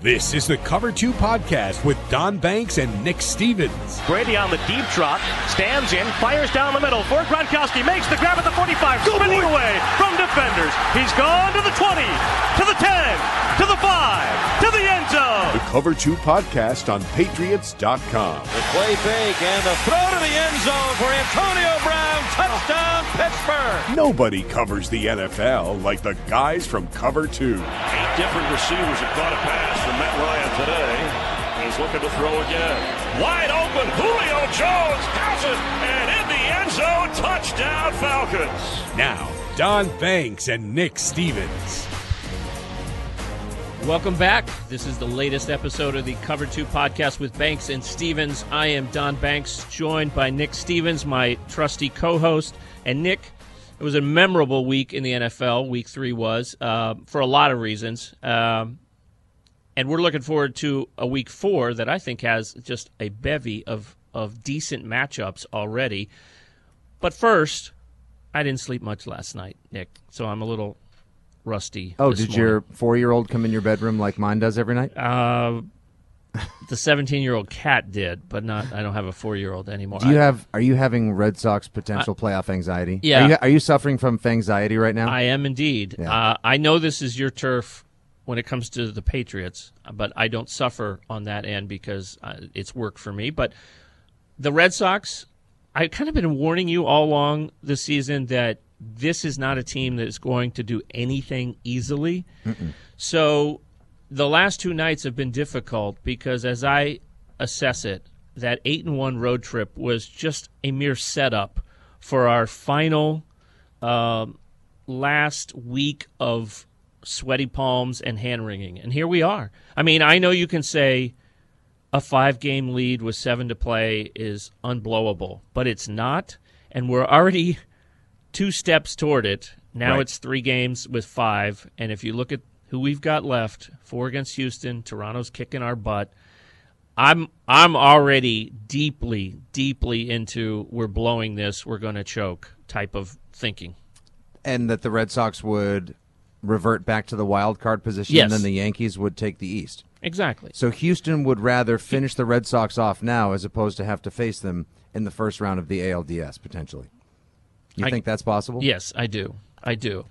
This is the Cover 2 Podcast with Don Banks and Nick Stevens. Brady on the deep drop, stands in, fires down the middle for Gronkowski, makes the grab at the 45, spinning away from defenders. He's gone to the 20, to the 10, to the 5, to the end zone. The Cover 2 Podcast on Patriots.com. The play fake and the throw to the end zone for Antonio Brown. Touchdown, Pittsburgh. Nobody covers the NFL like the guys from Cover 2. 8 different receivers have caught a pass. Matt Ryan today, he's looking to throw again. Wide open, Julio Jones passes, and in the end zone, touchdown Falcons. Now, Don Banks and Nick Stevens. Welcome back. This is the latest episode of the Cover 2 Podcast with Banks and Stevens. I am Don Banks, joined by Nick Stevens, my trusty co-host. And Nick, it was a memorable week in the NFL, week 3 was, for a lot of reasons. And we're looking forward to a week 4 that I think has just a bevy of decent matchups already. But first, I didn't sleep much last night, Nick, so I'm a little rusty. Oh, did morning. Your 4-year-old come in your bedroom like mine does every night? The 17-year-old cat did, but not. I don't have a 4-year-old anymore. Do you have? Are you having Red Sox potential playoff anxiety? Yeah. Are you suffering from fangxiety right now? I am indeed. Yeah. I know this is your turf when it comes to the Patriots, but I don't suffer on that end because it's worked for me. But the Red Sox, I've kind of been warning you all along this season that this is not a team that is going to do anything easily. Mm-mm. So the last 2 nights have been difficult because, as I assess it, that 8-1 road trip was just a mere setup for our final last week of sweaty palms and hand-wringing. And here we are. I mean, I know you can say a 5-game lead with 7 to play is unblowable, but it's not, and we're already 2 steps toward it. Now right. It's 3 games with 5, and if you look at who we've got left, 4 against Houston, Toronto's kicking our butt. I'm already deeply into we're blowing this, we're going to choke type of thinking. And that the Red Sox would revert back to the wild card position, yes, and then the Yankees would take the East. Exactly. So Houston would rather finish the Red Sox off now as opposed to have to face them in the first round of the ALDS, potentially. You think that's possible? Yes, I do.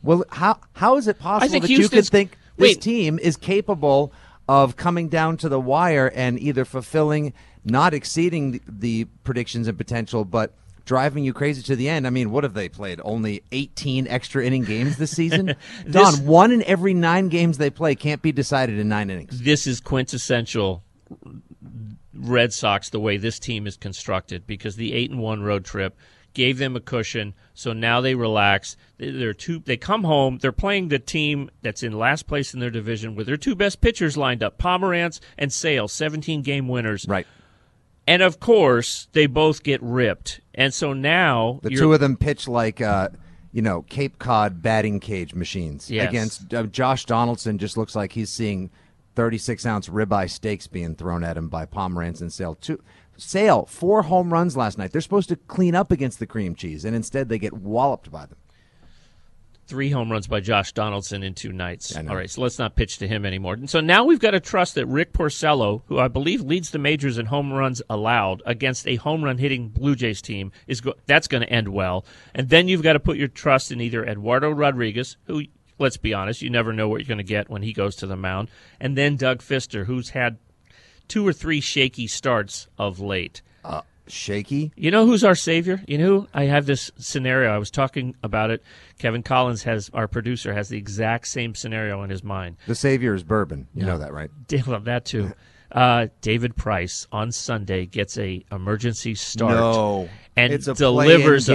Well, how is it possible that you could think this team is capable of coming down to the wire and either fulfilling, not exceeding the predictions and potential, but driving you crazy to the end? I mean, what have they played? Only 18 extra inning games this season? Don, 1 in every 9 games they play can't be decided in 9 innings. This is quintessential Red Sox, the way this team is constructed, because the 8-1 road trip gave them a cushion, so now they relax. They come home. They're playing the team that's in last place in their division with their 2 best pitchers lined up, Pomerantz and Sale, 17-game winners. Right. And, of course, they both get ripped. And so now the 2 of them pitch like, Cape Cod batting cage machines. Yes. Against Josh Donaldson, just looks like he's seeing 36-ounce ribeye steaks being thrown at him by Pomerantz and Sale. Sale, 4 home runs last night. They're supposed to clean up against the cream cheese, and instead they get walloped by them. 3 home runs by Josh Donaldson in 2 nights. All right, so let's not pitch to him anymore. And so now we've got to trust that Rick Porcello, who I believe leads the majors in home runs allowed against a home run hitting Blue Jays team, that's going to end well. And then you've got to put your trust in either Eduardo Rodriguez, who, let's be honest, you never know what you're going to get when he goes to the mound, and then Doug Fister, who's had 2 or 3 shaky starts of late. Shaky? You know who's our savior? You know, I have this scenario. I was talking about it. Kevin Collins, our producer, has the exact same scenario in his mind. The savior is bourbon. You know that, right? Well, that too. David Price on Sunday gets an emergency start. No. And it's delivers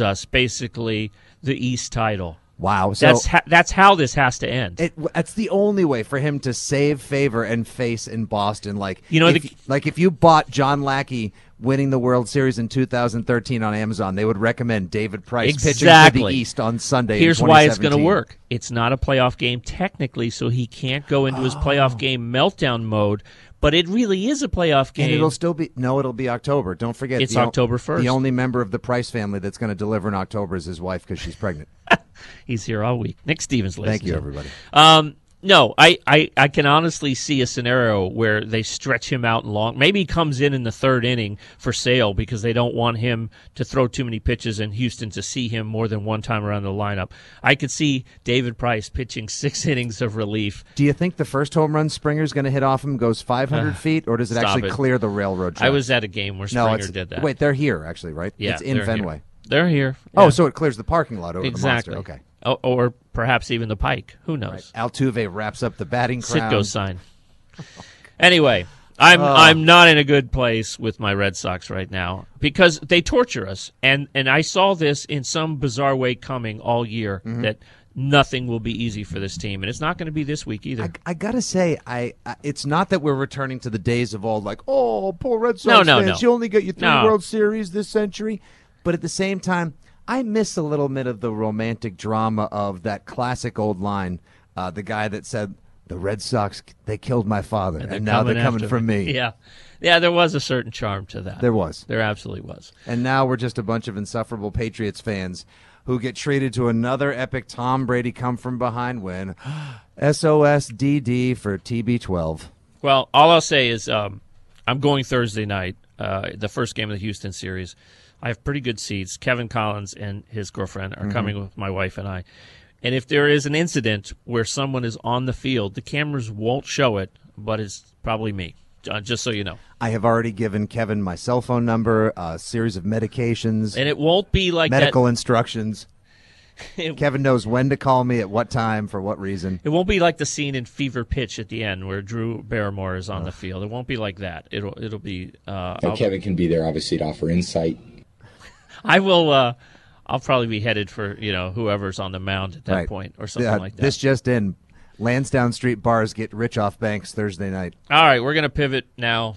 us basically the East title. Wow. So that's how this has to end. That's the only way for him to save favor and face in Boston. Like, if you bought John Lackey winning the World Series in 2013 on Amazon, they would recommend David Price pitching for the East on Sunday. Here's why it's going to work. It's not a playoff game technically, so he can't go into his playoff game meltdown mode, but it really is a playoff game. And it'll be October. Don't forget. It's October 1st. The only member of the Price family that's going to deliver in October is his wife because she's pregnant. He's here all week. Nick Stevens, ladies. Thank you, everybody. No, I can honestly see a scenario where they stretch him out long. Maybe he comes in the third inning for Sale because they don't want him to throw too many pitches in Houston to see him more than one time around the lineup. I could see David Price pitching 6 innings of relief. Do you think the first home run Springer's going to hit off him goes 500 feet, or does it actually clear the railroad track? I was at a game where Springer did that. Wait, they're here, actually, right? Yeah, it's in Fenway. They're here. Yeah. Oh, so it clears the parking lot over the Monster. Okay. Or perhaps even the Pike. Who knows? Right. Altuve wraps up the batting crown. Sitco sign. Anyway, I'm not in a good place with my Red Sox right now because they torture us. And I saw this in some bizarre way coming all year, that nothing will be easy for this team. And it's not going to be this week either. I got to say, it's not that we're returning to the days of old, like, oh, poor Red Sox fans. You only got your 3 World Series this century. But at the same time, I miss a little bit of the romantic drama of that classic old line, the guy that said, the Red Sox, they killed my father, and now they're coming for me. Yeah, there was a certain charm to that. There was. There absolutely was. And now we're just a bunch of insufferable Patriots fans who get treated to another epic Tom Brady come-from-behind win, SOSDD for TB12. Well, all I'll say is I'm going Thursday night, the first game of the Houston series. I have pretty good seats. Kevin Collins and his girlfriend are coming with my wife and I. And if there is an incident where someone is on the field, the cameras won't show it, but it's probably me, just so you know. I have already given Kevin my cell phone number, a series of medications. And it won't be like medical instructions. Kevin knows when to call me, at what time, for what reason. It won't be like the scene in Fever Pitch at the end where Drew Barrymore is on the field. It won't be like that. It'll be... Kevin can be there, obviously, to offer insight. I will. I'll probably be headed for whoever's on the mound at that point or something like that. This just in: Lansdowne Street bars get rich off Banks Thursday night. All right, we're going to pivot now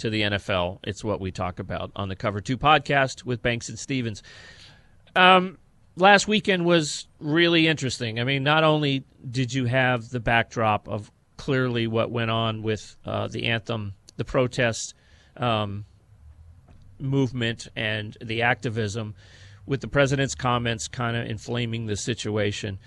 to the NFL. It's what we talk about on the Cover 2 podcast with Banks and Stevens. Last weekend was really interesting. I mean, not only did you have the backdrop of clearly what went on with the anthem, the protest. Movement and the activism, with the president's comments kind of inflaming the situation,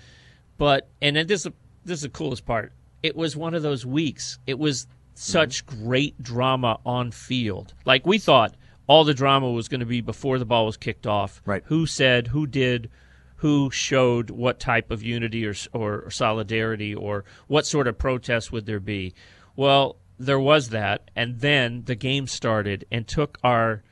and this is the coolest part. It was one of those weeks. It was such great drama on field. Like, we thought all the drama was going to be before the ball was kicked off. Right? Who said? Who did? Who showed what type of unity or solidarity, or what sort of protest would there be? Well, there was that, and then the game started and took our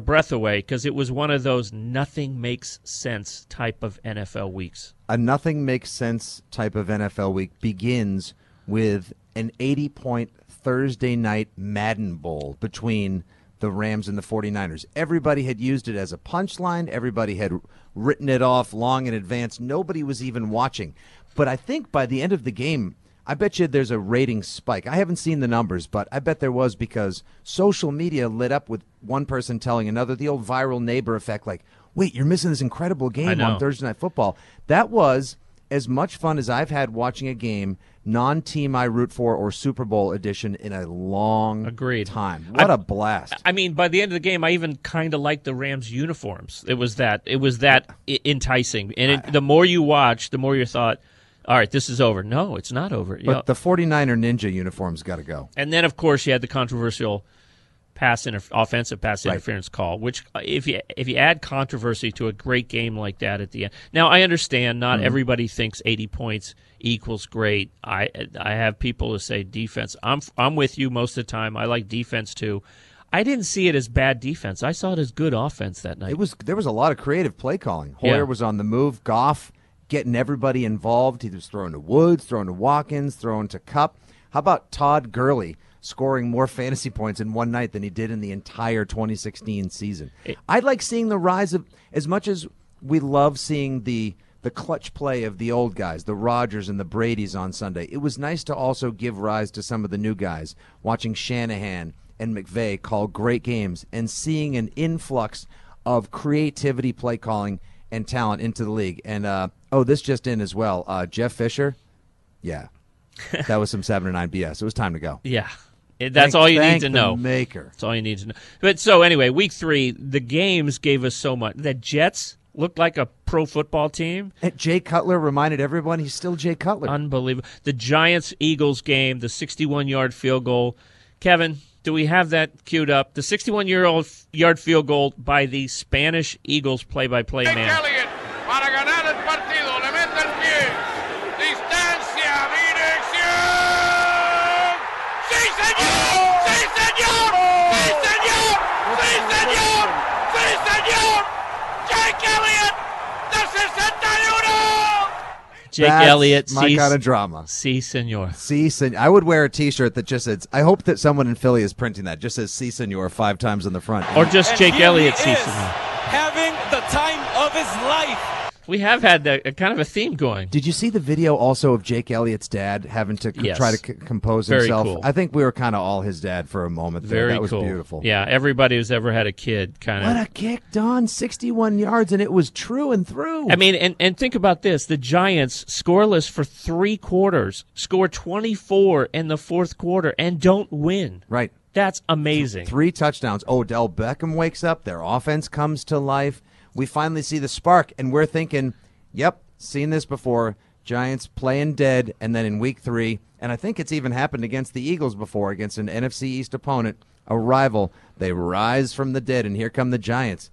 breath away because it was one of those nothing makes sense type of NFL weeks. A nothing makes sense type of NFL week begins with an 80-point Thursday night Madden Bowl between the Rams and the 49ers. Everybody had used it as a punchline. Everybody had written it off long in advance. Nobody was even watching. But I think by the end of the game, I bet you there's a rating spike. I haven't seen the numbers, but I bet there was, because social media lit up with one person telling another, the old viral neighbor effect, like, wait, you're missing this incredible game on Thursday Night Football. That was as much fun as I've had watching a game, non-team I root for or Super Bowl edition, in a long time. What a blast. I mean, by the end of the game, I even kind of liked the Rams uniforms. It was that enticing. And the more you watched, the more you thought, all right, this is over. No, it's not over. But the 49er ninja uniform's got to go. And then, of course, you had the controversial offensive pass interference call, which if you add controversy to a great game like that at the end. Now, I understand not everybody thinks 80 points equals great. I have people who say defense. I'm with you most of the time. I like defense too. I didn't see it as bad defense. I saw it as good offense that night. There was a lot of creative play calling. Hoyer was on the move. Goff getting everybody involved. He was throwing to Woods, throwing to Watkins, throwing to Kupp. How about Todd Gurley scoring more fantasy points in one night than he did in the entire 2016 season? I like seeing the rise of, as much as we love seeing the clutch play of the old guys, the Rodgers and the Bradys on Sunday, it was nice to also give rise to some of the new guys, watching Shanahan and McVay call great games and seeing an influx of creativity, play calling, and talent into the league. And this just in as well, Jeff Fisher, that was some 7 or 9 BS. It was time to go. That's all you need to know. But so anyway, week 3, the games gave us so much. The Jets looked like a pro football team. And Jay Cutler reminded everyone he's still Jay Cutler. Unbelievable. The Giants-Eagles game, the 61-yard field goal. Kevin, do we have that queued up? The 61-yard field goal by the Spanish Eagles play-by-play man. Jake Elliott, para ganar el partido, le mete el pie. Distancia, dirección. Sí, señor. Sí, señor. Sí, señor. Sí, señor. Sí, señor. Jake Elliott, de 61. Jake Elliott. My kind of drama. Sí, señor. Sí, señor. I would wear a T-shirt that just says, I hope that someone in Philly is printing that, just says sí, señor 5 times in the front. Or just and Jake Elliott, sí, señor. Having the time of his life. We have had a kind of a theme going. Did you see the video also of Jake Elliott's dad having to try to compose himself? Very cool. I think we were kind of all his dad for a moment there. That was beautiful. Yeah, everybody who's ever had a kid kind of. What a kick, Don. 61 yards, and it was true and through. I mean, and think about this. The Giants, scoreless for 3 quarters, score 24 in the 4th quarter, and don't win. Right. That's amazing. 3 touchdowns. Odell Beckham wakes up. Their offense comes to life. We finally see the spark, and we're thinking, yep, seen this before. Giants playing dead, and then in week 3, and I think it's even happened against the Eagles before, against an NFC East opponent, a rival, they rise from the dead, and here come the Giants.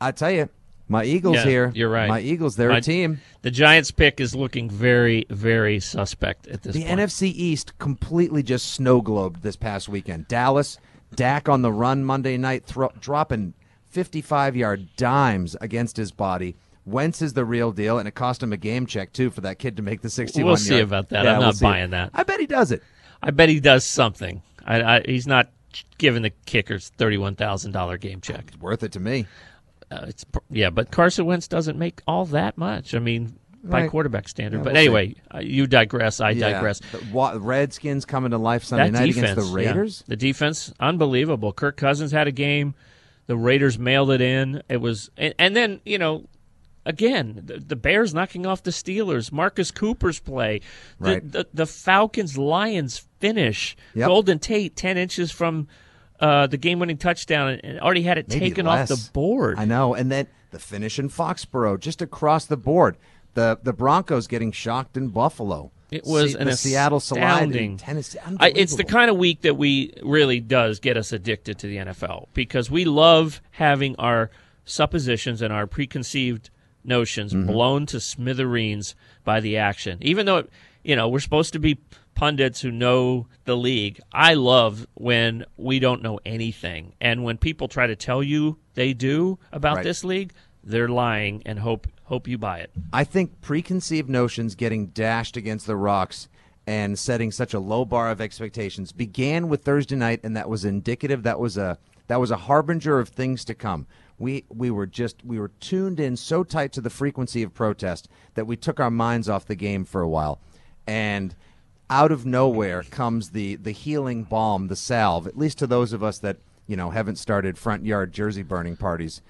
I tell you, my Eagles here. You're right. My Eagles, they're a team. The Giants pick is looking very, very suspect at this point. The NFC East completely just snow-globed this past weekend. Dallas, Dak on the run Monday night, dropping 55-yard dimes against his body. Wentz is the real deal, and it cost him a game check, too, for that kid to make the 61-yard. We'll see about that. Yeah, I'm not buying that. I bet he does it. I bet he does something. He's not giving the kickers $31,000 game check. It's worth it to me. But Carson Wentz doesn't make all that much. I mean, by quarterback standard. Yeah, but anyway, you digress. I digress. The Redskins coming to life Sunday night against the Raiders. Yeah. The defense, unbelievable. Kirk Cousins had a game. The Raiders mailed it in. It was, and then, again, the Bears knocking off the Steelers, Marcus Cooper's play, the Falcons-Lions finish. Yep. Golden Tate 10 inches from the game-winning touchdown and already had it taken off the board. I know, and then the finish in Foxborough, just across the board. The Broncos getting shocked in Buffalo. It was an astounding. Tennessee, it's the kind of week that we really does get us addicted to the NFL because we love having our suppositions and our preconceived notions blown to smithereens by the action. Even though, we're supposed to be pundits who know the league, I love when we don't know anything. And when people try to tell you they do about this league, they're lying and hope you buy it. I think preconceived notions getting dashed against the rocks and setting such a low bar of expectations began with Thursday night, and that was indicative. That was a harbinger of things to come. We were tuned in so tight to the frequency of protest that we took our minds off the game for a while. And out of nowhere comes the healing balm, the salve, at least to those of us that, haven't started front yard jersey burning parties,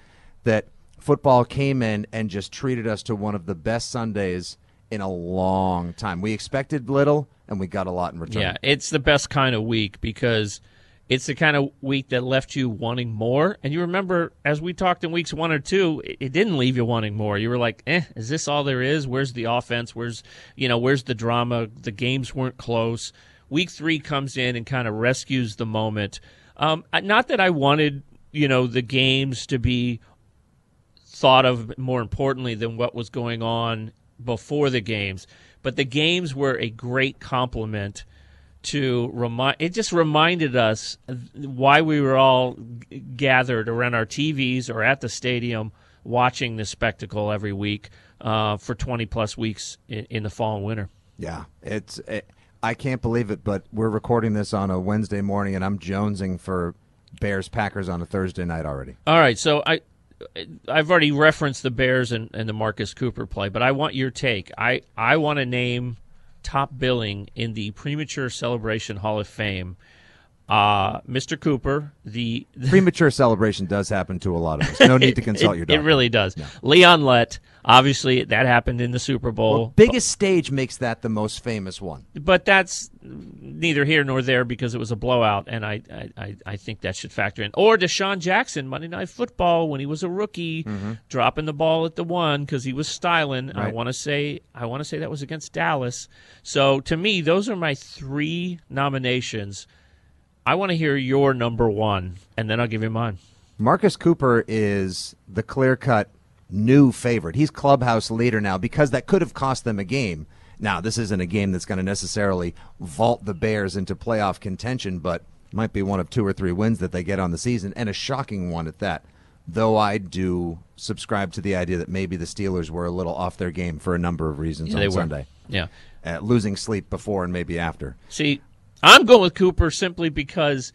that football came in and just treated us to one of the best Sundays in a long time. We expected little, and we got a lot in return. Yeah, it's the best kind of week because it's the kind of week that left you wanting more. And you remember, as we talked in weeks 1 or 2, it didn't leave you wanting more. You were like, is this all there is? Where's the offense? Where's the drama? The games weren't close. Week 3 comes in and kind of rescues the moment. Not that I wanted, the games to be thought of more importantly than what was going on before the games, but the games were a great complement to it just reminded us why we were all gathered around our TVs or at the stadium watching this spectacle every week for 20 plus weeks in the fall and winter. Yeah, I can't believe it, but we're recording this on a Wednesday morning and I'm jonesing for Bears-Packers on a Thursday night already. All right, so I've already referenced the Bears and the Marcus Cooper play, but I want your take. I want to name top billing in the Premature Celebration Hall of Fame Mr. Cooper, the premature celebration does happen to a lot of us. No need to consult your doctor. It really does. No. Leon Lett, obviously, that happened in the Super Bowl. Well, biggest stage makes that the most famous one. But that's neither here nor there because it was a blowout, and I think that should factor in. Or Deshaun Jackson, Monday Night Football, when he was a rookie, dropping the ball at the one because he was styling. Right. I want to say that was against Dallas. So to me, those are my three nominations. I want to hear your number one, and then I'll give you mine. Marcus Cooper is the clear-cut new favorite. He's clubhouse leader now because that could have cost them a game. Now, this isn't a game that's going to necessarily vault the Bears into playoff contention, but might be one of two or three wins that they get on the season, and a shocking one at that. Though I do subscribe to the idea that maybe the Steelers were a little off their game for a number of reasons on Sunday. Yeah. Losing sleep before and maybe after. See, I'm going with Cooper simply because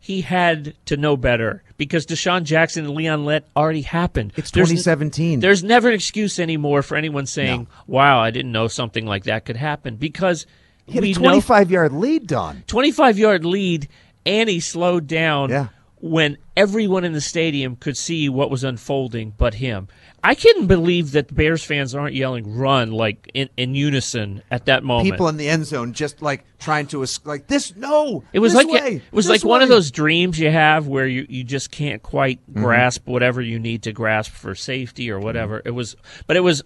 he had to know better, because Deshaun Jackson and Leon Lett already happened. It's 2017. There's never an excuse anymore for anyone saying, wow, I didn't know something like that could happen, because he had a 25-yard lead, Don. 25-yard lead, and he slowed down when everyone in the stadium could see what was unfolding but him. I couldn't believe that Bears fans aren't yelling "run" like in unison at that moment. People in the end zone just like trying to like this. No, it was this like way, it was like way. One of those dreams you have where you just can't quite grasp whatever you need to grasp for safety or whatever. It was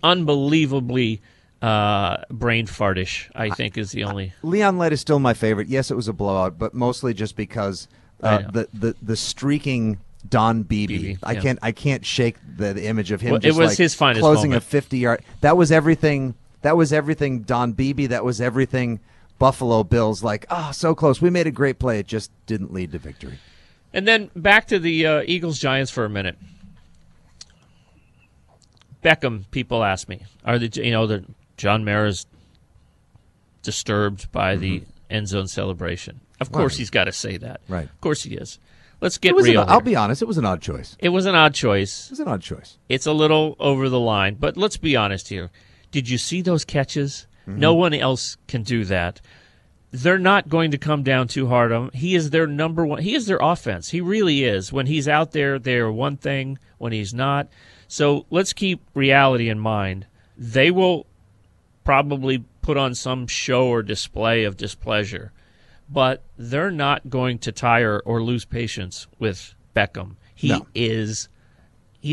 unbelievably brain fartish. I think is the only. Leon Lett is still my favorite. Yes, it was a blowout, but mostly just because the streaking Don Beebe. I can't shake the image of him. Well, just it was like his finest closing moment. A 50-yard. That was everything. That was everything. Don Beebe. That was everything. Buffalo Bills. Like so close. We made a great play. It just didn't lead to victory. And then back to the Eagles Giants for a minute. Beckham. People ask me, are the John Mara's disturbed by the end zone celebration? Of course he's got to say that. Right. Of course he is. Let's get real. I'll be honest. It was an odd choice. It's a little over the line, but let's be honest here. Did you see those catches? No one else can do that. They're not going to come down too hard on him. He is their number one. He is their offense. He really is. When he's out there, they're one thing. When he's not. So let's keep reality in mind. They will probably put on some show or display of displeasure, but they're not going to tire or lose patience with Beckham. He's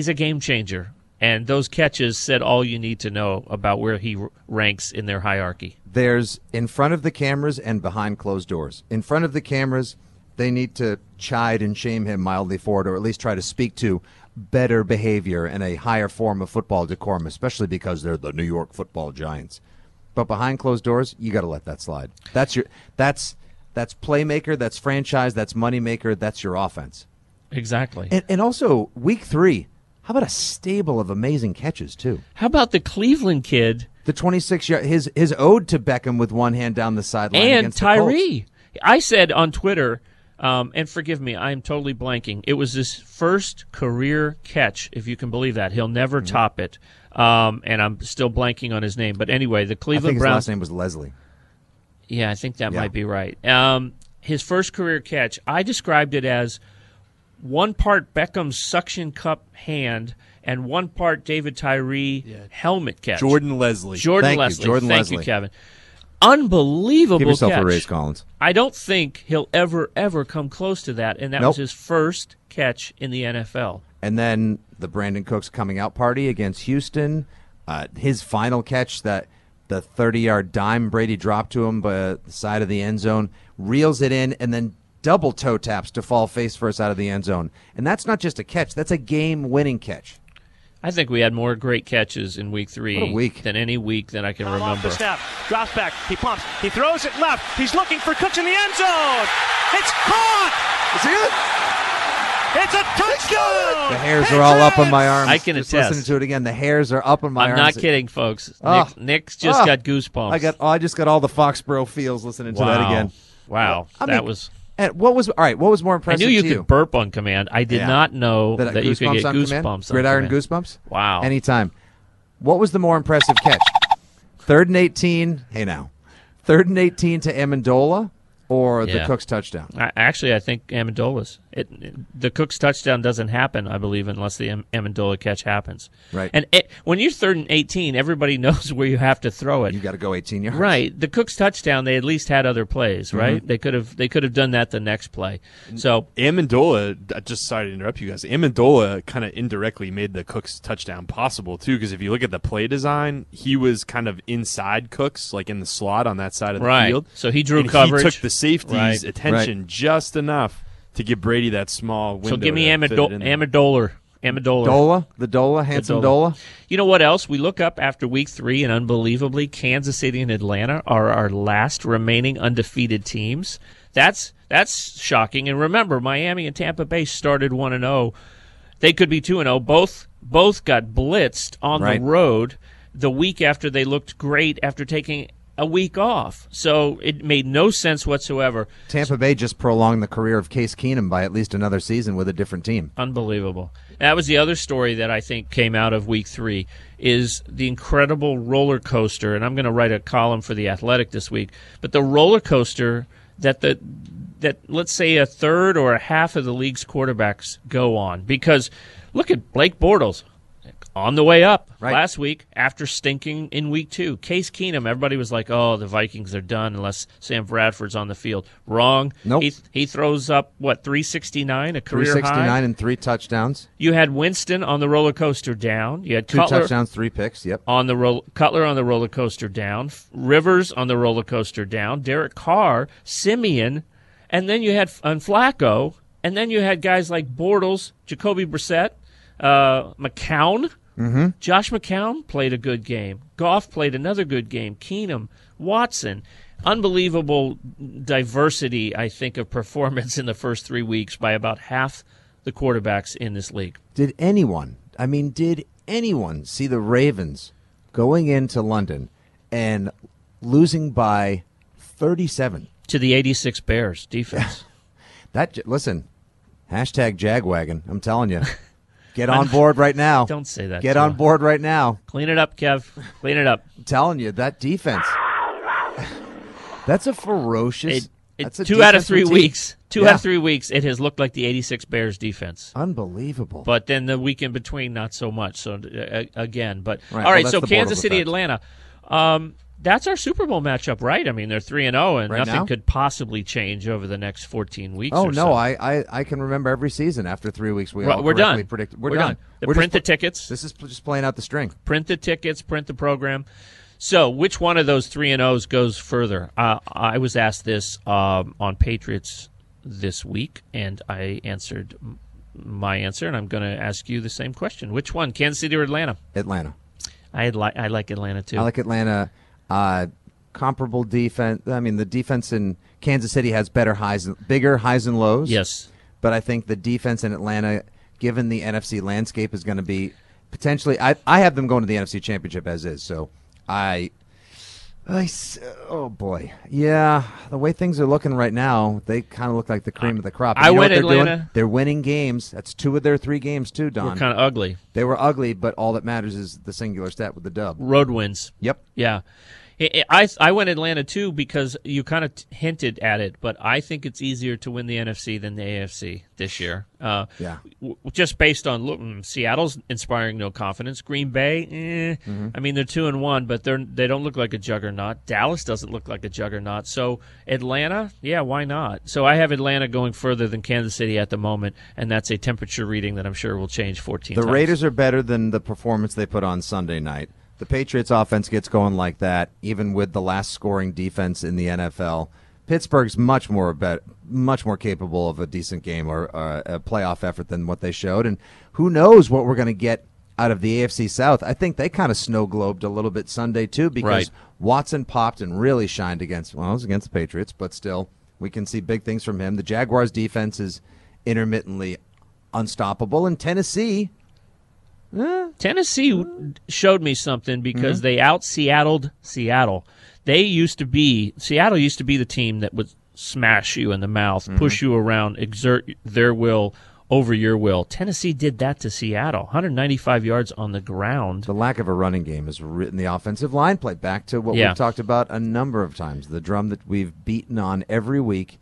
a game changer, and those catches said all you need to know about where he ranks in their hierarchy. There's in front of the cameras and behind closed doors. In front of the cameras, they need to chide and shame him mildly for it, or at least try to speak to better behavior and a higher form of football decorum, especially because they're the New York Football Giants. But behind closed doors, you got to let that slide. That's playmaker, that's franchise, that's moneymaker, that's your offense. Exactly. And also, week three, how about a stable of amazing catches, too? How about the Cleveland kid? The 26-yard, his ode to Beckham with one hand down the sideline against Tyree. The Colts. I said on Twitter, and forgive me, I'm totally blanking, it was his first career catch, if you can believe that. He'll never top it. And I'm still blanking on his name. But anyway, the Cleveland Browns. I think his last name was Leslie. Yeah, I think that might be right. His first career catch, I described it as one part Beckham's suction cup hand and one part David Tyree helmet catch. Jordan Leslie. Thank you, Kevin. Unbelievable catch. Give yourself a raise, Collins. I don't think he'll ever come close to that, and that was his first catch in the NFL. And then the Brandon Cooks coming out party against Houston, his final catch that – the 30-yard dime Brady dropped to him by the side of the end zone, reels it in, and then double toe taps to fall face first out of the end zone. And that's not just a catch. That's a game-winning catch. I think we had more great catches in week three than any week that I can remember. Off the snap, drops back, he pumps, he throws it left, he's looking for Cooks in the end zone. It's caught! Is he it? It's a touchdown! The hairs are all up on my arms. I can attest. Listening to it again, the hairs are up on my arms. I'm not kidding, folks. Nick's just got goosebumps. I just got all the Foxborough feels listening to that again. Wow, what was more impressive? I knew you could burp on command. I did not know that you could get goosebumps. Gridiron goosebumps. Wow, anytime. What was the more impressive catch? 3rd and 18. Hey now, 3rd and 18 to Amendola, or the Cook's touchdown? I think Amendola's. The Cook's touchdown doesn't happen, I believe, unless the Amendola catch happens. Right. And when you're 3rd and 18, everybody knows where you have to throw it. You got to go 18 yards. Right. The Cook's touchdown, they at least had other plays, right? Mm-hmm. They could have done that the next play. So Amendola, just sorry to interrupt you guys. Amendola kind of indirectly made the Cook's touchdown possible too, because if you look at the play design, he was kind of inside Cook's, like in the slot on that side of the field. So he drew coverage. He took the safety's attention just enough to give Brady that small window. So give me Amendola. Handsome Dola. You know what else? We look up after week 3, and unbelievably, Kansas City and Atlanta are our last remaining undefeated teams. That's shocking. And remember, Miami and Tampa Bay started 1-0. They could be 2-0. Both got blitzed on the road the week after they looked great after taking a week off. So it made no sense whatsoever. Tampa Bay just prolonged the career of Case Keenum by at least another season with a different team. Unbelievable. That was the other story that I think came out of week 3 is the incredible roller coaster, and I'm going to write a column for The Athletic this week, but the roller coaster that let's say a third or a half of the league's quarterbacks go on. Because look at Blake Bortles. On the way up last week after stinking in week 2. Case Keenum, everybody was like, oh, the Vikings are done unless Sam Bradford's on the field. Wrong. Nope. He throws up, 369, a career 369 high? 369 and 3 touchdowns. You had Winston on the roller coaster down. You had 2 Cutler touchdowns, 3 picks, yep. Cutler on the roller coaster down. Rivers on the roller coaster down. Derek Carr, Simeon, and then you had Flacco, and then you had guys like Bortles, Jacoby Brissett, McCown. Mm-hmm. Josh McCown played a good game. Goff played another good game. Keenum, Watson. Unbelievable diversity, I think, of performance in the first 3 weeks by about half the quarterbacks in this league. Did anyone see the Ravens going into London and losing by 37? To the 86 Bears defense. Listen, # Jagwagon, I'm telling you. Get on board right now. Don't say that. Get on board right now. Clean it up, Kev. Clean it up. I'm telling you, that defense. That's a ferocious. That's a 2 out of 3 routine. Weeks. Out of 3 weeks, it has looked like the 86 Bears defense. Unbelievable. But then the week in between, not so much. So, again. But all right, so Kansas City, Atlanta. That's our Super Bowl matchup, right? I mean, they're 3-0, and nothing could possibly change over the next 14 weeks or so. Oh, no, I can remember every season after 3 weeks we're done. We're done. Print the tickets. This is just playing out the string. Print the tickets, print the program. So which one of those 3-0s goes further? I was asked this on Patriots this week, and I answered my answer, and I'm going to ask you the same question. Which one, Kansas City or Atlanta? Atlanta. I like Atlanta, too. I like Atlanta. Comparable defense. I mean, the defense in Kansas City has bigger highs and lows. Yes. But I think the defense in Atlanta, given the NFC landscape, is going to be potentially. I have them going to the NFC Championship as is. So oh boy, yeah. The way things are looking right now, they kind of look like the cream of the crop. And I went Atlanta. They're winning games. That's 2 of their 3 games too, Don. They were kind of ugly. They were ugly, but all that matters is the singular stat with the dub. Road wins. Yep. Yeah. I went Atlanta, too, because you kind of hinted at it, but I think it's easier to win the NFC than the AFC this year. Just based on Seattle's inspiring no confidence. Green Bay, mm-hmm. I mean, they're 2-1, but they don't look like a juggernaut. Dallas doesn't look like a juggernaut. So Atlanta, yeah, why not? So I have Atlanta going further than Kansas City at the moment, and that's a temperature reading that I'm sure will change 14 times. The Raiders are better than the performance they put on Sunday night. The Patriots offense gets going like that, even with the last scoring defense in the NFL. Pittsburgh's much more capable of a decent game or a playoff effort than what they showed. And who knows what we're going to get out of the AFC South. I think they kind of snow-globed a little bit Sunday, too, because Watson popped and really shined it was against the Patriots, but still, we can see big things from him. The Jaguars' defense is intermittently unstoppable, and Tennessee showed me something because they out-Seattled Seattle. Seattle used to be the team that would smash you in the mouth, push you around, exert their will over your will. Tennessee did that to Seattle, 195 yards on the ground. The lack of a running game has written the offensive line play back to what we've talked about a number of times, the drum that we've beaten on every week.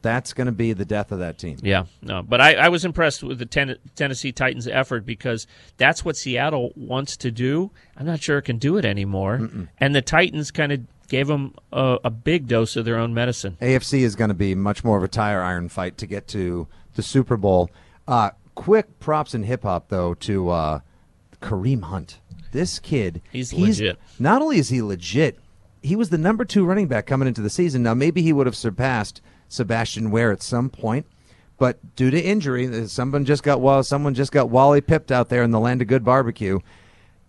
That's going to be the death of that team. Yeah, no, but I was impressed with the Tennessee Titans' effort because that's what Seattle wants to do. I'm not sure it can do it anymore. Mm-mm. And the Titans kind of gave them a big dose of their own medicine. AFC is going to be much more of a tire iron fight to get to the Super Bowl. Quick props in hip-hop, though, to Kareem Hunt. This kid, he's legit. Not only is he legit, he was the number 2 running back coming into the season. Now, maybe he would have surpassed Sebastian Ware at some point, but due to injury, someone just got Wally pipped out there in the land of good barbecue.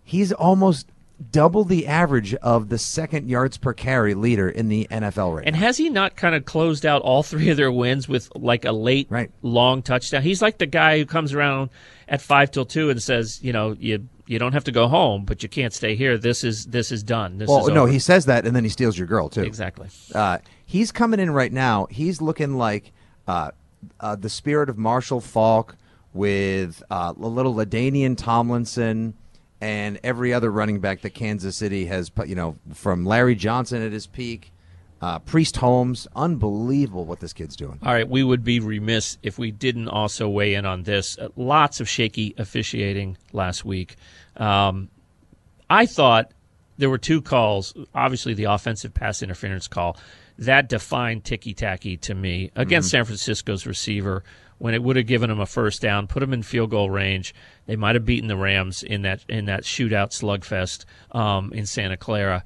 He's almost double the average of the second yards per carry leader in the NFL right now. And has he not kind of closed out all 3 of their wins with like a late long touchdown? He's like the guy who comes around at 5 till 2 and says, you know, you don't have to go home, but you can't stay here. This is done. He says that, and then he steals your girl, too. Exactly. He's coming in right now. He's looking like the spirit of Marshall Faulk with a little LaDainian Tomlinson and every other running back that Kansas City has put, from Larry Johnson at his peak. Priest Holmes, unbelievable what this kid's doing. All right, we would be remiss if we didn't also weigh in on this. Lots of shaky officiating last week. I thought there were 2 calls, obviously the offensive pass interference call, that defined ticky-tacky to me against San Francisco's receiver when it would have given him a first down, put him in field goal range. They might have beaten the Rams in that shootout slugfest in Santa Clara.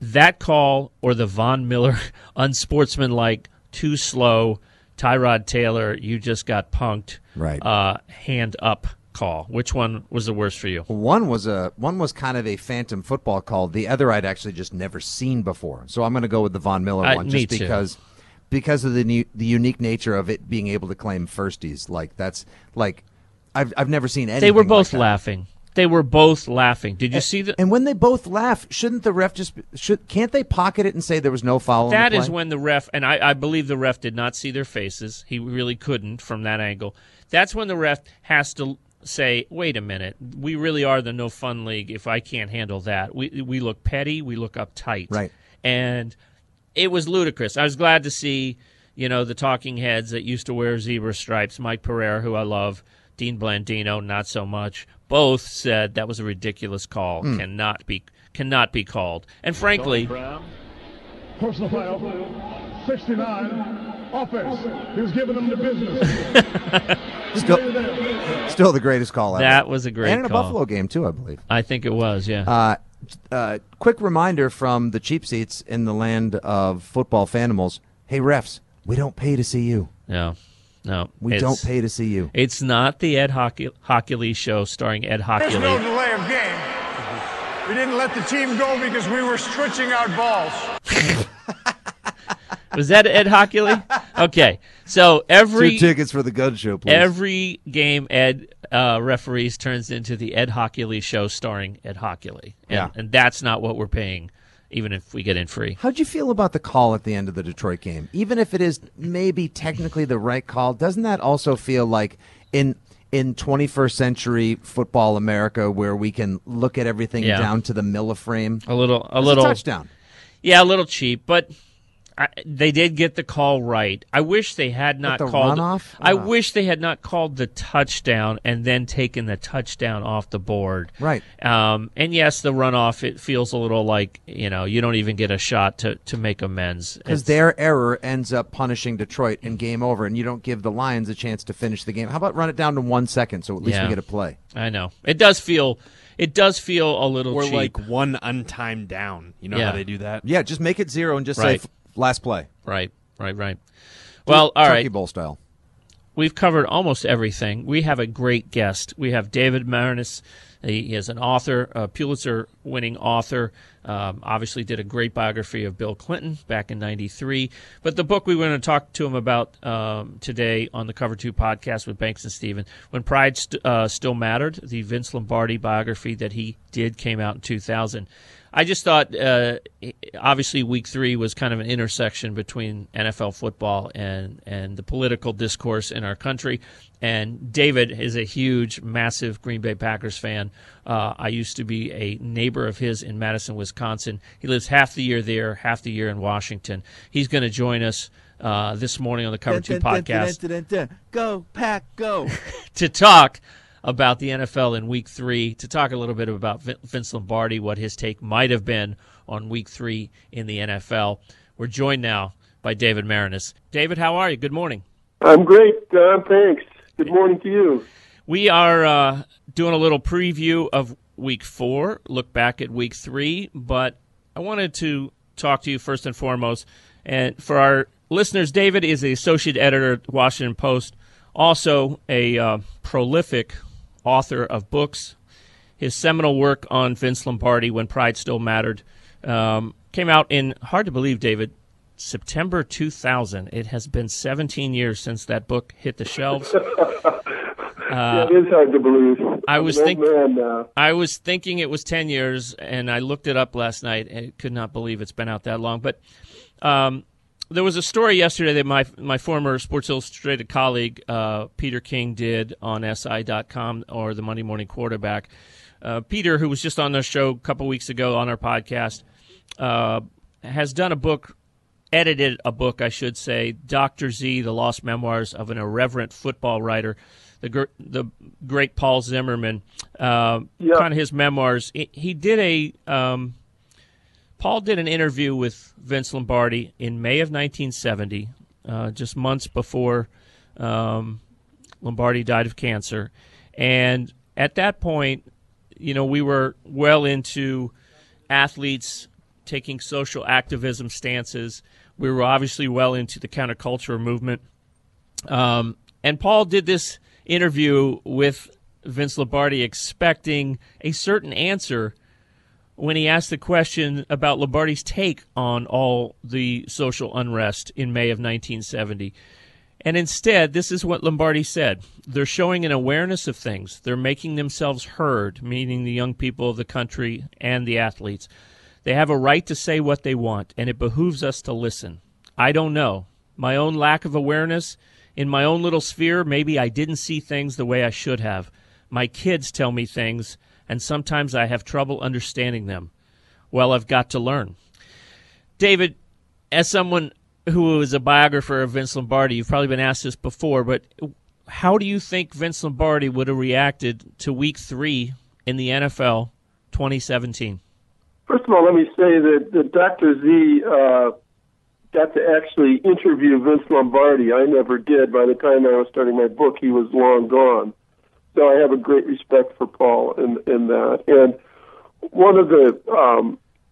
That call or the Von Miller unsportsmanlike, too slow, Tyrod Taylor, you just got punked, hand up call. Which one was the worst for you? One was kind of a phantom football call. The other I'd actually just never seen before. So I'm going to go with the Von Miller one just because of the unique nature of it being able to claim firsties. Like that's like I've never seen anything. They were both like laughing. They were both laughing. Did you see that? And when they both laugh, shouldn't the ref can't they pocket it and say there was no foul? That is when the ref, and I believe the ref did not see their faces. He really couldn't from that angle. That's when the ref has to say, wait a minute, we really are the no fun league if I can't handle that. We look petty, we look uptight. Right. And it was ludicrous. I was glad to see, the talking heads that used to wear zebra stripes, Mike Pereira, who I love, Dean Blandino, not so much. Both said that was a ridiculous call, cannot be called. And frankly, personal foul, 69, offense. He was giving them the business. still the greatest call ever. That was a great call. And in a Buffalo game too, I believe. I think it was, yeah. Quick reminder from the cheap seats in the land of football fanimals. Hey refs, we don't pay to see you. Yeah. No, we don't pay to see you. It's not the Ed Hockley show starring Ed Hockley. There's no delay of game. We didn't let the team go because we were stretching out balls. Was that Ed Hockley? Okay, so 2 tickets for the gun show, please. Every game Ed referees turns into the Ed Hockley show starring Ed Hockley, and that's not what we're paying. Even if we get in free. How'd you feel about the call at the end of the Detroit game? Even if it is maybe technically the right call, doesn't that also feel like in 21st century football America where we can look at everything down to the milliframe? A little touchdown. Yeah, a little cheap, but they did get the call right. I wish they had not called the runoff? I wish they had not called the touchdown and then taken the touchdown off the board. Right. And yes, the runoff, it feels a little like, you don't even get a shot to make amends. Because their error ends up punishing Detroit and game over, and you don't give the Lions a chance to finish the game. How about run it down to 1 second so at least we get a play? I know. It does feel a little cheap. Or like one untimed down. You know how they do that? Yeah, just make it 0 and just say... Last play. Right. Well, all right. Turkey Bowl style. We've covered almost everything. We have a great guest. We have David Marinus. He is an author, a Pulitzer-winning author, Obviously did a great biography of Bill Clinton back in 93. But the book we were going to talk to him about today on the Cover 2 podcast with Banks and Steven, When Pride Still Mattered, the Vince Lombardi biography that he did, came out in 2000. I just thought, obviously, Week 3 was kind of an intersection between NFL football and the political discourse in our country. And David is a huge, massive Green Bay Packers fan. I used to be a neighbor of his in Madison, Wisconsin. He lives half the year there, half the year in Washington. He's going to join us this morning on the Cover 2 podcast. Go, Pack, go. To talk about the NFL in Week 3, to talk a little bit about Vince Lombardi, what his take might have been on Week 3 in the NFL. We're joined now by David Marinus. David, how are you? Good morning. I'm great, Don. Thanks. Good morning to you. We are doing a little preview of Week 4, look back at Week 3, but I wanted to talk to you first and foremost. And for our listeners, David is the associate editor at the Washington Post, also a prolific author of books. His seminal work on Vince Lombardi, When Pride Still Mattered, came out in, hard to believe, David, September 2000. It has been 17 years since that book hit the shelves. Yeah, it is hard to believe. I was thinking it was 10 years, and I looked it up last night and could not believe it's been out that long. But there was a story yesterday that my former Sports Illustrated colleague, Peter King, did on SI.com, or the Monday Morning Quarterback. Peter, who was just on the show a couple weeks ago on our podcast, has done a book, edited a book, I should say, Dr. Z, The Lost Memoirs of an Irreverent Football Writer, the great Paul Zimmerman, kind of his memoirs. He did a... Paul did an interview with Vince Lombardi in May of 1970, just months before Lombardi died of cancer. And at that point, you know, we were well into athletes taking social activism stances. We were obviously well into the counterculture movement. And Paul did this interview with Vince Lombardi expecting a certain answer when he asked the question about Lombardi's take on all the social unrest in May of 1970. And instead, this is what Lombardi said. They're showing an awareness of things. They're making themselves heard, meaning the young people of the country and the athletes. They have a right to say what they want, and it behooves us to listen. I don't know. My own lack of awareness, in my own little sphere, maybe I didn't see things the way I should have. My kids tell me things, and sometimes I have trouble understanding them. Well, I've got to learn. David, as someone who is a biographer of Vince Lombardi, you've probably been asked this before, but how do you think Vince Lombardi would have reacted to Week 3 in the NFL 2017? First of all, let me say that Dr. Z got to actually interview Vince Lombardi. I never did. By the time I was starting my book, he was long gone. So I have a great respect for Paul in that. And one of the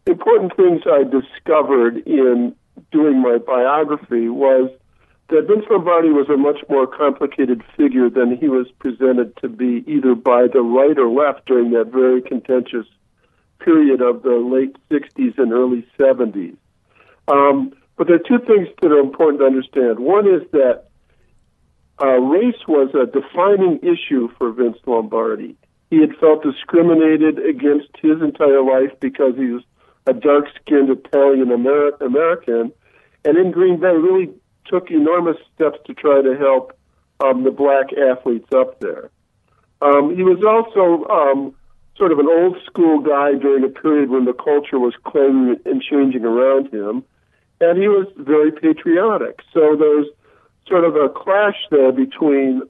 important things I discovered in doing my biography was that Vince Lombardi was a much more complicated figure than he was presented to be, either by the right or left during that very contentious period of the late 60s and early 70s. But there are two things that are important to understand. One is that race was a defining issue for Vince Lombardi. He had felt discriminated against his entire life because he was a dark-skinned Italian American, and in Green Bay really took enormous steps to try to help the black athletes up there. He was also sort of an old-school guy during a period when the culture was claiming and changing around him, and he was very patriotic. So there's sort of a clash there between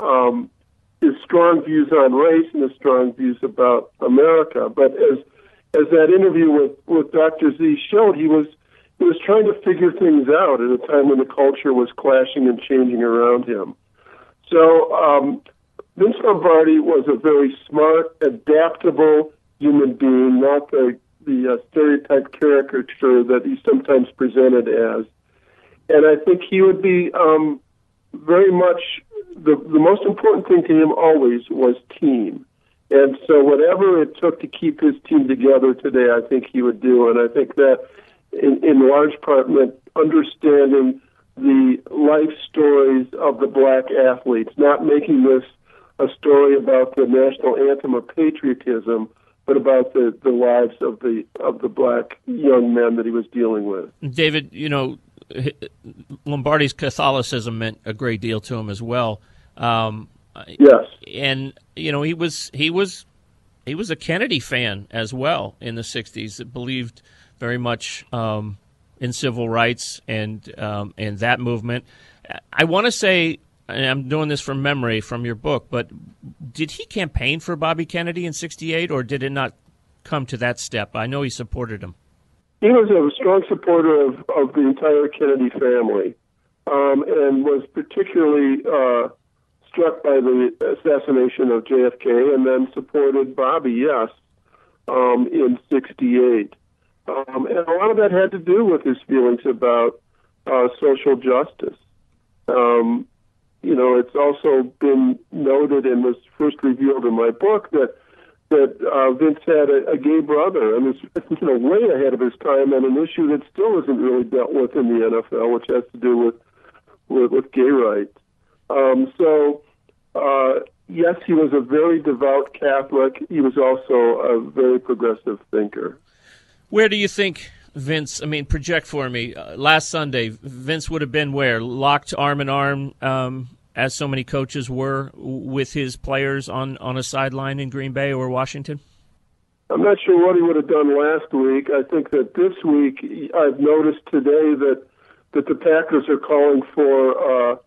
his strong views on race and his strong views about America. But as that interview with Dr. Z showed, he was trying to figure things out at a time when the culture was clashing and changing around him. So Vince Lombardi was a very smart, adaptable human being, not the stereotype caricature that he's sometimes presented as. And I think he would be... very much, the most important thing to him always was team. And so whatever it took to keep his team together today, I think he would do. And I think that in large part meant understanding the life stories of the black athletes, not making this a story about the national anthem or patriotism, but about the lives of the black young men that he was dealing with. David, you know, Lombardi's Catholicism meant a great deal to him as well. Yes, and you know he was a Kennedy fan as well in the '60s. That believed very much in civil rights and that movement. I want to say, and I'm doing this from memory from your book, but did he campaign for Bobby Kennedy in '68, or did it not come to that step? I know he supported him. He was a strong supporter of the entire Kennedy family, and was particularly struck by the assassination of JFK, and then supported Bobby, yes, in '68. And a lot of that had to do with his feelings about social justice. You know, it's also been noted and was first revealed in my book that Vince had a gay brother, and it's way ahead of his time on an issue that still isn't really dealt with in the NFL, which has to do with gay rights. Yes, he was a very devout Catholic. He was also a very progressive thinker. Where do you think Vince, project for me, last Sunday, Vince would have been where? Locked arm in arm, as so many coaches were, with his players on a sideline in Green Bay or Washington? I'm not sure what he would have done last week. I think that this week, I've noticed today that the Packers are calling for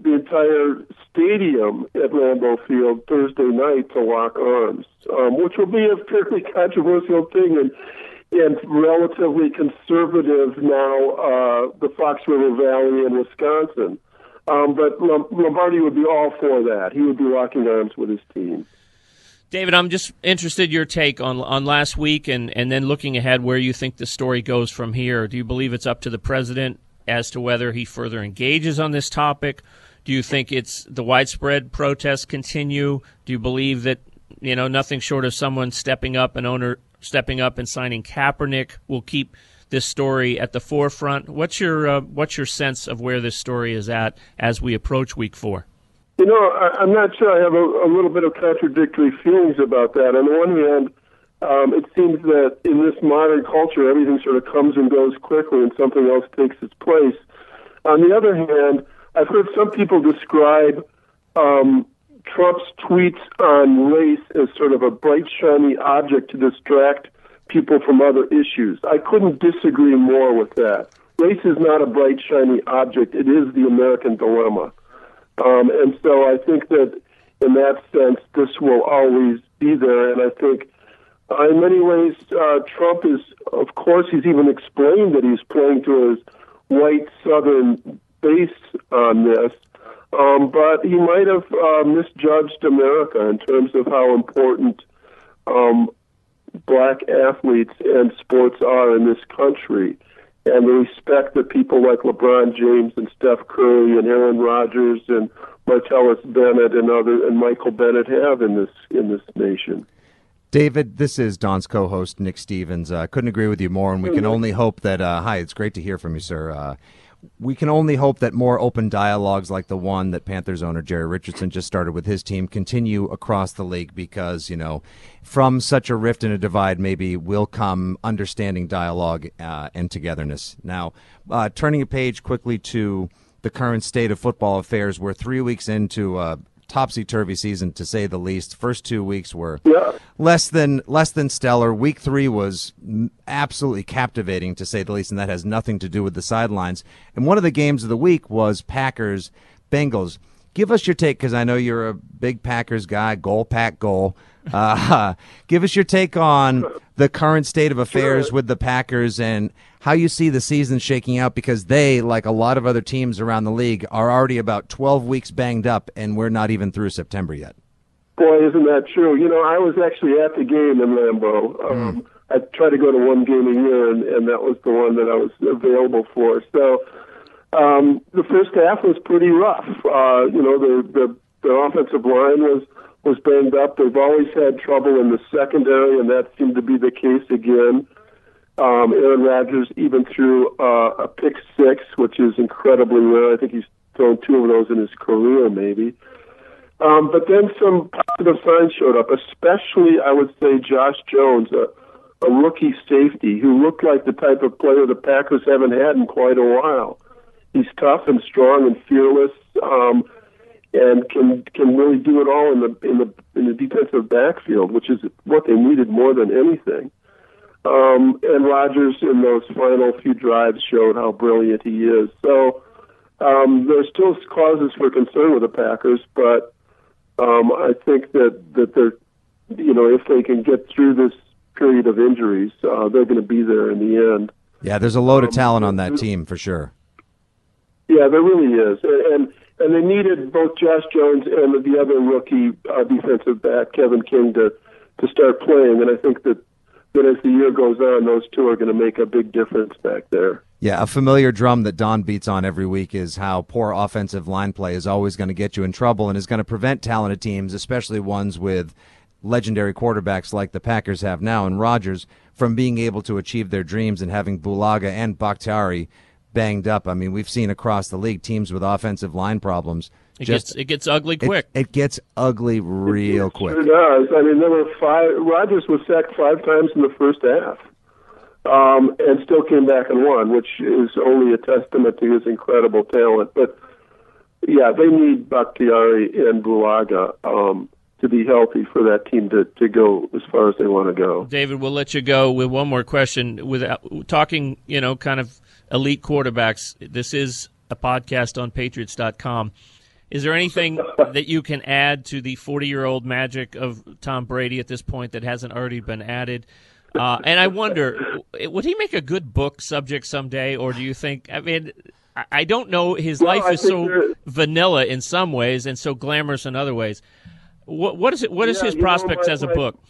the entire stadium at Lambeau Field Thursday night to lock arms, which will be a fairly controversial thing and relatively conservative now, the Fox River Valley in Wisconsin. But Lombardi would be all for that. He would be locking arms with his team. David, I'm just interested your take on last week and then looking ahead where you think the story goes from here. Do you believe it's up to the president as to whether he further engages on this topic? Do you think it's the widespread protests continue? Do you believe that, you know, nothing short of someone stepping up, an owner stepping up and signing Kaepernick, will keep this story at the forefront? What's your sense of where this story is at as we approach week four? You know, I'm not sure. I have a little bit of contradictory feelings about that. On the one hand, it seems that in this modern culture, everything sort of comes and goes quickly and something else takes its place. On the other hand, I've heard some people describe Trump's tweets on race as sort of a bright, shiny object to distract people from other issues. I couldn't disagree more with that. Race is not a bright, shiny object. It is the American dilemma. And so I think that in that sense, this will always be there, and I think in many ways, Trump is, of course, he's even explained that he's playing to his white Southern base on this, but he might have misjudged America in terms of how important black athletes and sports are in this country, and the respect that people like LeBron James and Steph Curry and Aaron Rodgers and Martellus Bennett and Michael Bennett have in this nation. David, this is Don's co-host, Nick Stevens. I couldn't agree with you more, and we can only hope that hi, it's great to hear from you, sir. We can only hope that more open dialogues like the one that Panthers owner Jerry Richardson just started with his team continue across the league because, you know, from such a rift and a divide maybe will come understanding, dialogue, and togetherness. Now, turning a page quickly to the current state of football affairs, we're 3 weeks into topsy-turvy season, to say the least. First 2 weeks were less than stellar. Week 3 was absolutely captivating, to say the least, and that has nothing to do with the sidelines. And one of the games of the week was Packers-Bengals. Give us your take, because I know you're a big Packers guy, goal, pack, goal. Give us your take on the current state of affairs with the Packers and how you see the season shaking out, because they, like a lot of other teams around the league, are already about 12 weeks banged up, and we're not even through September yet. Boy, isn't that true? You know, I was actually at the game in Lambeau. I try to go to one game a year, and that was the one that I was available for. So the first half was pretty rough. You know, the offensive line was was banged up. They've always had trouble in the secondary, and that seemed to be the case again. Aaron Rodgers even threw a pick six, which is incredibly rare. I think he's thrown two of those in his career, maybe. But then some positive signs showed up, especially, I would say, Josh Jones, a rookie safety who looked like the type of player the Packers haven't had in quite a while. He's tough and strong and fearless, and can really do it all in the defensive backfield, which is what they needed more than anything. And Rodgers in those final few drives showed how brilliant he is. So there's still causes for concern with the Packers, but I think that they're, if they can get through this period of injuries, they're going to be there in the end. Yeah, there's a load of talent on that team for sure. Yeah, there really is, and they needed both Josh Jones and the other rookie defensive back, Kevin King, to start playing, and I think that as the year goes on, those two are going to make a big difference back there. Yeah, a familiar drum that Don beats on every week is how poor offensive line play is always going to get you in trouble and is going to prevent talented teams, especially ones with legendary quarterbacks like the Packers have now and Rodgers, from being able to achieve their dreams and having Bulaga and Bakhtiari banged up. I mean, we've seen across the league teams with offensive line problems. It gets ugly quick. It gets ugly real quick. It does. I mean, there were five. Rodgers was sacked five times in the first half, and still came back and won, which is only a testament to his incredible talent. But yeah, they need Bakhtiari and Bulaga to be healthy for that team to go as far as they want to go. David, we'll let you go with one more question. Without talking, kind of elite quarterbacks, this is a podcast on Patriots.com. Is there anything that you can add to the 40-year-old magic of Tom Brady at this point that hasn't already been added? And I wonder, would he make a good book subject someday, or do you think – I mean, I don't know. His life is so vanilla in some ways and so glamorous in other ways. What is it? What is his prospects as a book?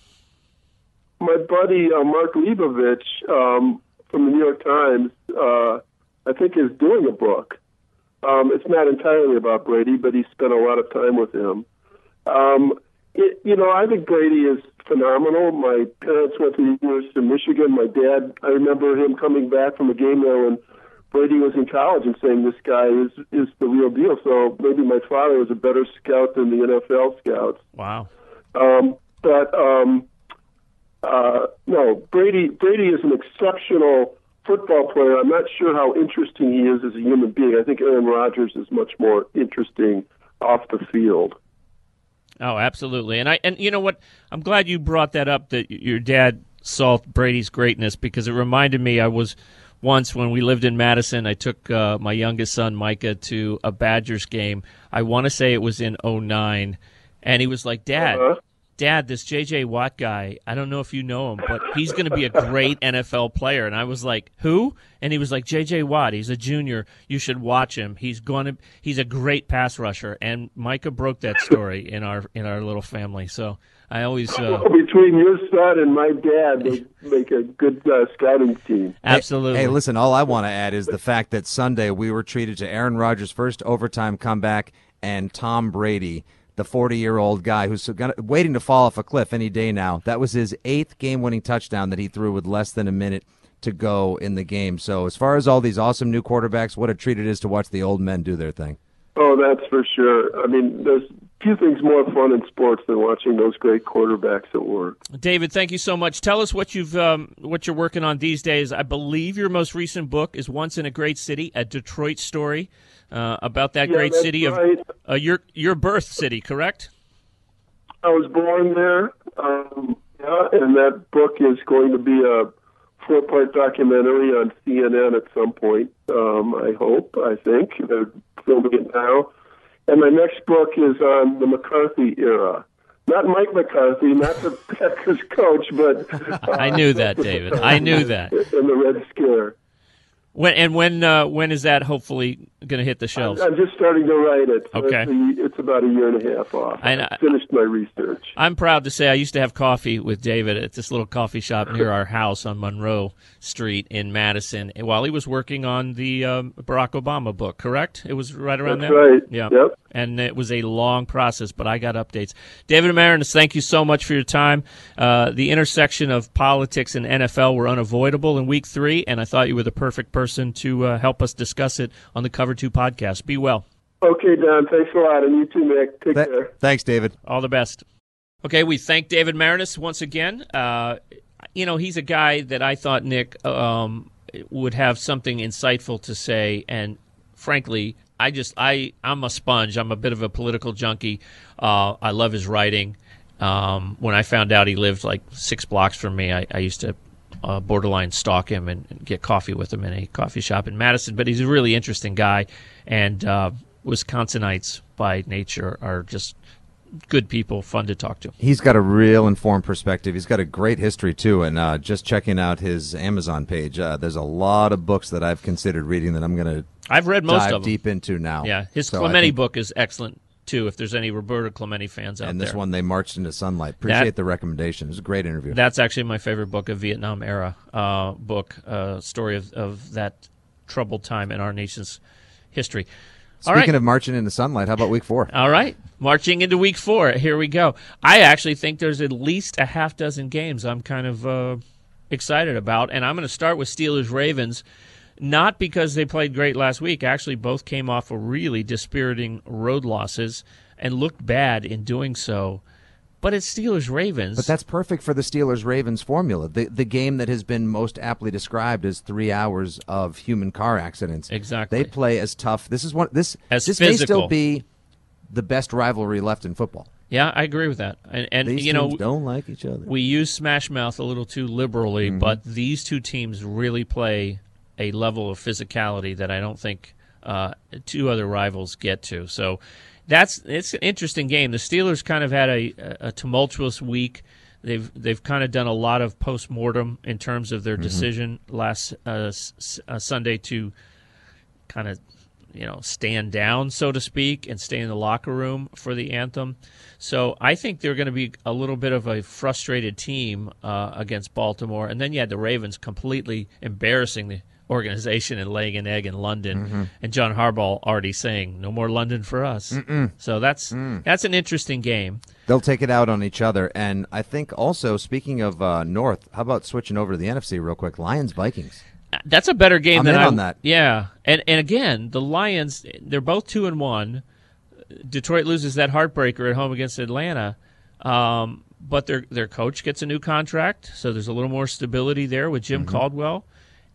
My buddy Mark Leibovich from the New York Times, I think, is doing a book. It's not entirely about Brady, but he spent a lot of time with him. I think Brady is phenomenal. My parents went to the University of Michigan. My dad, I remember him coming back from a game there when Brady was in college and saying this guy is the real deal. So maybe my father was a better scout than the NFL scouts. Wow. No, Brady is an exceptional football player. I'm not sure how interesting he is as a human being. I think Aaron Rodgers is much more interesting off the field. Oh, absolutely. And you know what? I'm glad you brought that up, that your dad saw Brady's greatness, because it reminded me I was once, when we lived in Madison, I took my youngest son, Micah, to a Badgers game. I want to say it was in 2009, and he was like, Dad, Dad, this J.J. Watt guy, I don't know if you know him, but he's going to be a great NFL player. And I was like, who? And he was like, J.J. Watt, he's a junior. You should watch him. He's a great pass rusher. And Micah broke that story in our little family. So I always between your son and my dad, they make a good scouting team. Absolutely. Hey, listen, all I want to add is the fact that Sunday we were treated to Aaron Rodgers' first overtime comeback and Tom Brady, the 40-year-old guy who's waiting to fall off a cliff any day now. That was his 8th game-winning touchdown that he threw with less than a minute to go in the game. So as far as all these awesome new quarterbacks, what a treat it is to watch the old men do their thing. Oh, that's for sure. I mean, there's few things more fun in sports than watching those great quarterbacks at work. David, thank you so much. Tell us what you're working on these days. I believe your most recent book is Once in a Great City, a Detroit story. About that great city of your birth city, correct? I was born there, and that book is going to be a 4-part documentary on CNN at some point, I think. They're filming it now. And my next book is on the McCarthy era. Not Mike McCarthy, not the Packers coach, but... I knew that, David. I knew that. And the Red Scare. When is that hopefully going to hit the shelves? I'm just starting to write it. Okay. It's about a year and a half off. I finished my research. I'm proud to say I used to have coffee with David at this little coffee shop near our house on Monroe Street in Madison while he was working on the Barack Obama book, correct? It was right around there? That's right. Yeah. Yep. And it was a long process, but I got updates. David Amarinis, thank you so much for your time. The intersection of politics and NFL were unavoidable in Week 3, and I thought you were the perfect person to help us discuss it on the Cover 2 podcast. Be well. Okay, Don. Thanks a lot. And you too, Nick. Take care. Thanks, David. All the best. Okay, we thank David Amarinis once again. He's a guy that I thought, Nick, would have something insightful to say, and frankly, I'm a sponge. I'm a bit of a political junkie. I love his writing. When I found out he lived like 6 blocks from me, I used to borderline stalk him and get coffee with him in a coffee shop in Madison. But he's a really interesting guy, and Wisconsinites by nature are just good people, fun to talk to. He's got a real informed perspective. He's got a great history, too, and just checking out his Amazon page, there's a lot of books that I've considered reading that I'm going to dive deep into now. Yeah, his Clementi book is excellent, too, if there's any Roberto Clementi fans out there. And this one, They Marched into Sunlight. Appreciate the recommendation. It was a great interview. That's actually my favorite book, a Vietnam-era book, story of that troubled time in our nation's history. Speaking of marching into sunlight, how about Week 4? All right. Marching into Week 4. Here we go. I actually think there's at least a half dozen games I'm kind of excited about, and I'm going to start with Steelers-Ravens, not because they played great last week. Actually, both came off of really dispiriting road losses and looked bad in doing so. But it's Steelers-Ravens. But that's perfect for the Steelers-Ravens formula. The game that has been most aptly described as 3 hours of human car accidents. Exactly. They play as tough. This may still be the best rivalry left in football. Yeah, I agree with that. And these teams don't like each other. We use Smash Mouth a little too liberally, but these two teams really play a level of physicality that I don't think two other rivals get to. So it's an interesting game. The Steelers kind of had a tumultuous week. They've kind of done a lot of postmortem in terms of their decision last Sunday to kind of stand down, so to speak, and stay in the locker room for the anthem. So I think they're going to be a little bit of a frustrated team against Baltimore. And then you had the Ravens completely embarrassing the organization and laying an egg in London, and John Harbaugh already saying, "No more London for us." So that's an interesting game. They'll take it out on each other. And I think also, speaking of North, how about switching over to the NFC real quick? Lions-Vikings. That's a better game on that. Yeah, and again, the Lions, they're both 2-1. Detroit loses that heartbreaker at home against Atlanta, but their coach gets a new contract, so there's a little more stability there with Jim Caldwell.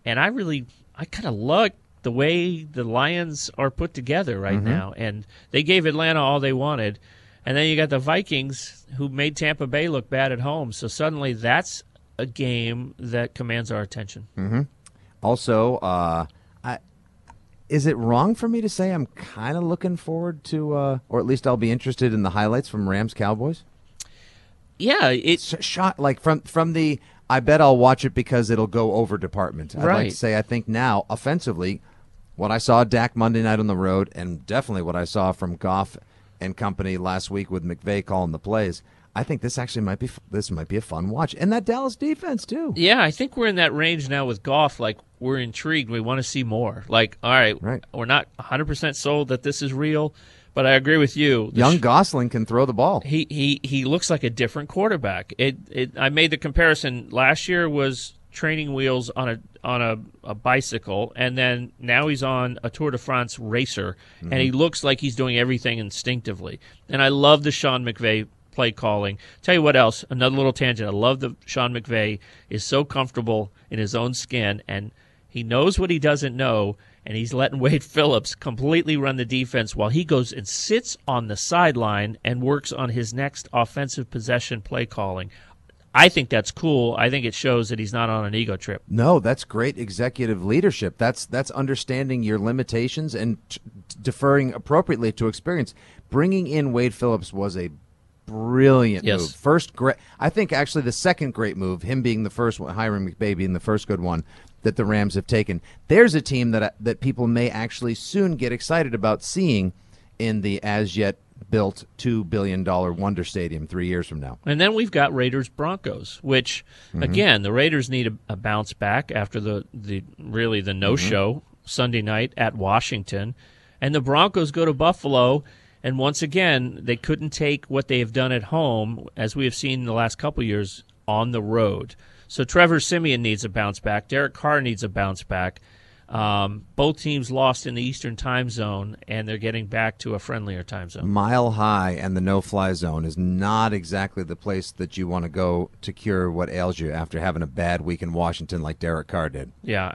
And I kind of like the way the Lions are put together right now. And they gave Atlanta all they wanted. And then you got the Vikings, who made Tampa Bay look bad at home. So suddenly that's a game that commands our attention. Also, is it wrong for me to say I'm kind of looking forward to, or at least I'll be interested in the highlights from Rams-Cowboys? Yeah. It's shot like from the – I bet I'll watch it because it'll go over department. I'd like to say I think now, offensively, what I saw Dak Monday night on the road, and definitely what I saw from Goff and company last week with McVay calling the plays, I think this actually might be a fun watch. And that Dallas defense, too. Yeah, I think we're in that range now with Goff. Like, we're intrigued. We want to see more. Like, all right. We're not 100% sold that this is real. But I agree with you. Young Gosling can throw the ball. He looks like a different quarterback. I made the comparison last year was training wheels on a bicycle, and then now he's on a Tour de France racer, and he looks like he's doing everything instinctively. And I love the Sean McVay play calling. Tell you what else, another little tangent. I love that Sean McVay is so comfortable in his own skin, and he knows what he doesn't know. And he's letting Wade Phillips completely run the defense while he goes and sits on the sideline and works on his next offensive possession play calling. I think that's cool. I think it shows that he's not on an ego trip. No, that's great executive leadership. That's understanding your limitations and deferring appropriately to experience. Bringing in Wade Phillips was a brilliant move. I think actually the second great move, him being the first one, Hiram McBay being the first good one, that the Rams have taken. There's a team that people may actually soon get excited about seeing in the as-yet-built $2 billion Wonder Stadium 3 years from now. And then we've got Raiders-Broncos, which, again, the Raiders need a bounce back after the no-show Sunday night at Washington. And the Broncos go to Buffalo, and once again, they couldn't take what they have done at home, as we have seen in the last couple of years, on the road. So Trevor Siemian needs a bounce back. Derek Carr needs a bounce back. Both teams lost in the Eastern time zone, and they're getting back to a friendlier time zone. Mile High and the no-fly zone is not exactly the place that you want to go to cure what ails you after having a bad week in Washington like Derek Carr did. Yeah,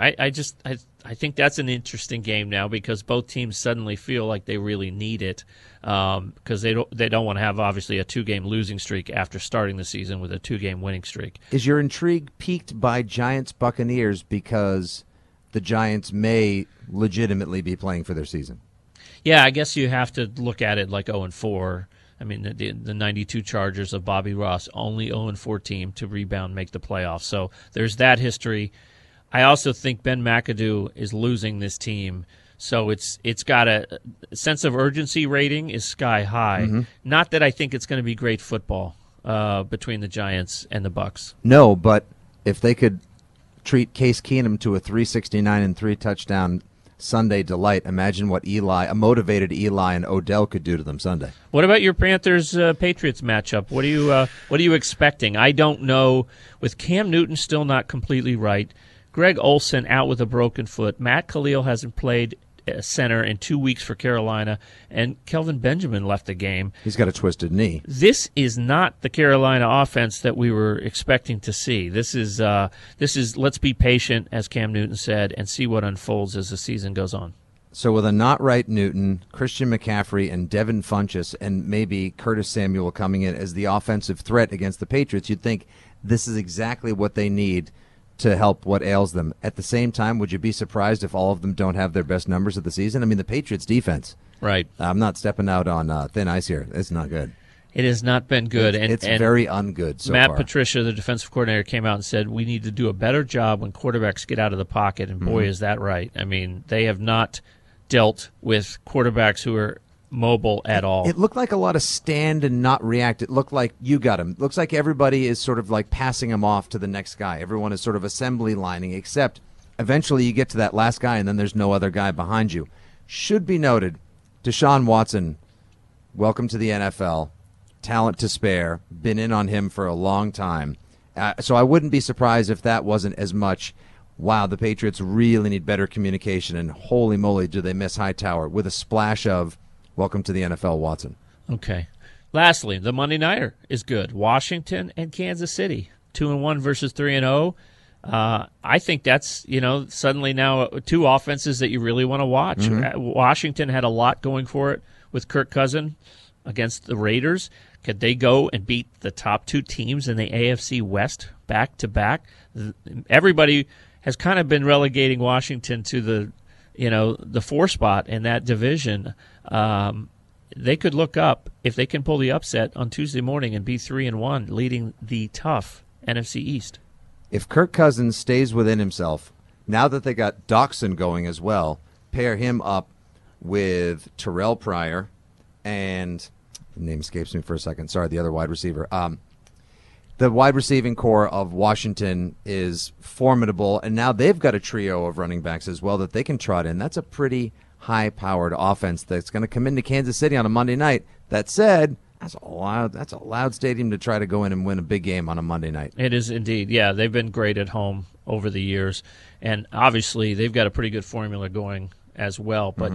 I think that's an interesting game now because both teams suddenly feel like they really need it because they don't want to have, obviously, a two-game losing streak after starting the season with a two-game winning streak. Is your intrigue piqued by Giants-Buccaneers because the Giants may legitimately be playing for their season? Yeah, I guess you have to look at it like 0-4. I mean, the 92 Chargers of Bobby Ross, only 0-4 team to rebound, make the playoffs. So there's that history. I also think Ben McAdoo is losing this team. So it's got a sense of urgency rating is sky high. Not that I think it's going to be great football between the Giants and the Bucs. No, but if they could treat Case Keenum to a 369 and three touchdown Sunday delight, imagine what a motivated Eli and Odell could do to them Sunday. What about your Panthers-Patriots matchup? What are you expecting? I don't know. With Cam Newton still not completely right, Greg Olsen out with a broken foot, Matt Khalil hasn't played center in 2 weeks for Carolina, and Kelvin Benjamin left the game. He's got a twisted knee. This is not the Carolina offense that we were expecting to see. This is let's be patient, as Cam Newton said, and see what unfolds as the season goes on. So with a not right Newton, Christian McCaffrey, and Devin Funchess, and maybe Curtis Samuel coming in as the offensive threat against the Patriots, you'd think this is exactly what they need to help what ails them. At the same time, would you be surprised if all of them don't have their best numbers of the season? I mean, the Patriots' defense. Right. I'm not stepping out on thin ice here. It's not good. It has not been good. It's very ungood so far. Matt Patricia, the defensive coordinator, came out and said, we need to do a better job when quarterbacks get out of the pocket, and boy, is that right. I mean, they have not dealt with quarterbacks who are mobile at all. It looked like a lot of stand and not react. It looked like you got him. It looks like everybody is sort of like passing him off to the next guy. Everyone is sort of assembly lining, except eventually you get to that last guy and then there's no other guy behind you. Should be noted, Deshaun Watson, welcome to the NFL. Talent to spare. Been in on him for a long time. So I wouldn't be surprised if that wasn't as much. Wow, the Patriots really need better communication, and holy moly do they miss Hightower with a splash of welcome to the NFL, Watson. Okay. Lastly, the Monday Nighter is good. Washington and Kansas City, 2-1 versus 3-0. I think that's, suddenly now two offenses that you really want to watch. Washington had a lot going for it with Kirk Cousins against the Raiders. Could they go and beat the top two teams in the AFC West back-to-back? Everybody has kind of been relegating Washington to the four spot in that division. They could look up if they can pull the upset on Tuesday morning and be 3-1, leading the tough NFC East. If Kirk Cousins stays within himself, now that they got Doxson going as well, pair him up with Terrell Pryor and the name escapes me for a second. Sorry, the other wide receiver. The wide receiving core of Washington is formidable, and now they've got a trio of running backs as well that they can trot in. That's a pretty high-powered offense that's going to come into Kansas City on a Monday night. That said, that's a loud stadium to try to go in and win a big game on a Monday night. It is indeed. Yeah, they've been great at home over the years, and obviously they've got a pretty good formula going as well. But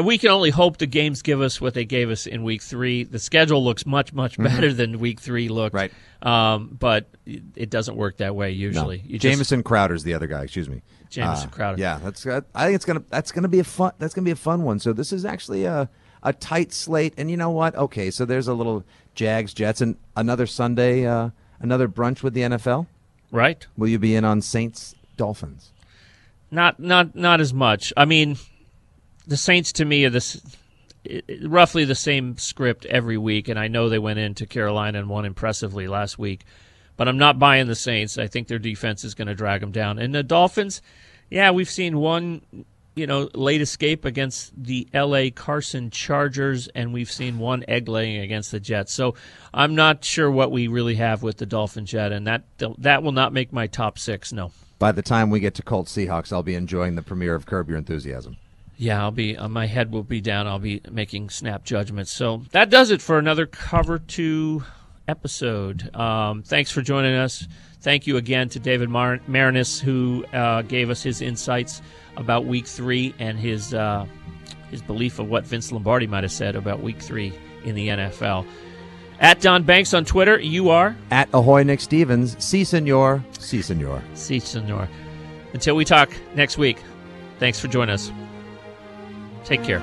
we can only hope the games give us what they gave us in Week 3. The schedule looks much, much better than Week 3 looked. Right. But it doesn't work that way usually. No. Jamison Crowder's the other guy. Excuse me. Jamison Crowder. Yeah, I think that's gonna be a fun one. So this is actually a tight slate. And you know what? Okay, so there's a little Jags, Jets, and another Sunday, another brunch with the NFL. Right. Will you be in on Saints, Dolphins? Not as much. I mean, the Saints to me are roughly the same script every week, and I know they went into Carolina and won impressively last week. But I'm not buying the Saints. I think their defense is going to drag them down. And the Dolphins, yeah, we've seen one, late escape against the L.A. Carson Chargers, and we've seen one egg-laying against the Jets. So I'm not sure what we really have with the Dolphins yet, and that will not make my top six, no. By the time we get to Colts Seahawks, I'll be enjoying the premiere of Curb Your Enthusiasm. Yeah, I'll be. My head will be down. I'll be making snap judgments. So that does it for another Cover 2 episode. Thanks for joining us. Thank you again to David Marinis, who gave us his insights about Week 3 and his belief of what Vince Lombardi might have said about Week 3 in the NFL. At Don Banks on Twitter, you are? At Ahoy Nick Stevens. Sí señor. Sí señor. Sí señor. Until we talk next week, thanks for joining us. Take care.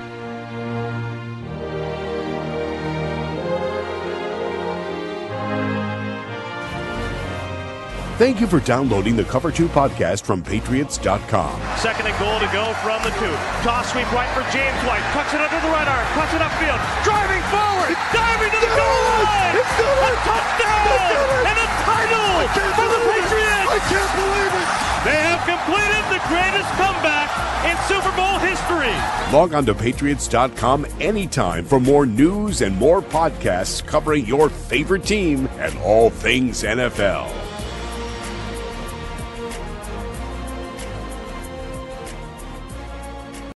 Thank you for downloading the Cover 2 podcast from Patriots.com. Second and goal to go from the 2. Toss sweep right for James White. Cuts it under the right arm. Cuts it upfield. Driving forward. Diving to the goal line. It's done. A touchdown. And a title for the Patriots. I can't believe it. They have completed the greatest comeback in Super Bowl history. Log on to Patriots.com anytime for more news and more podcasts covering your favorite team and all things NFL.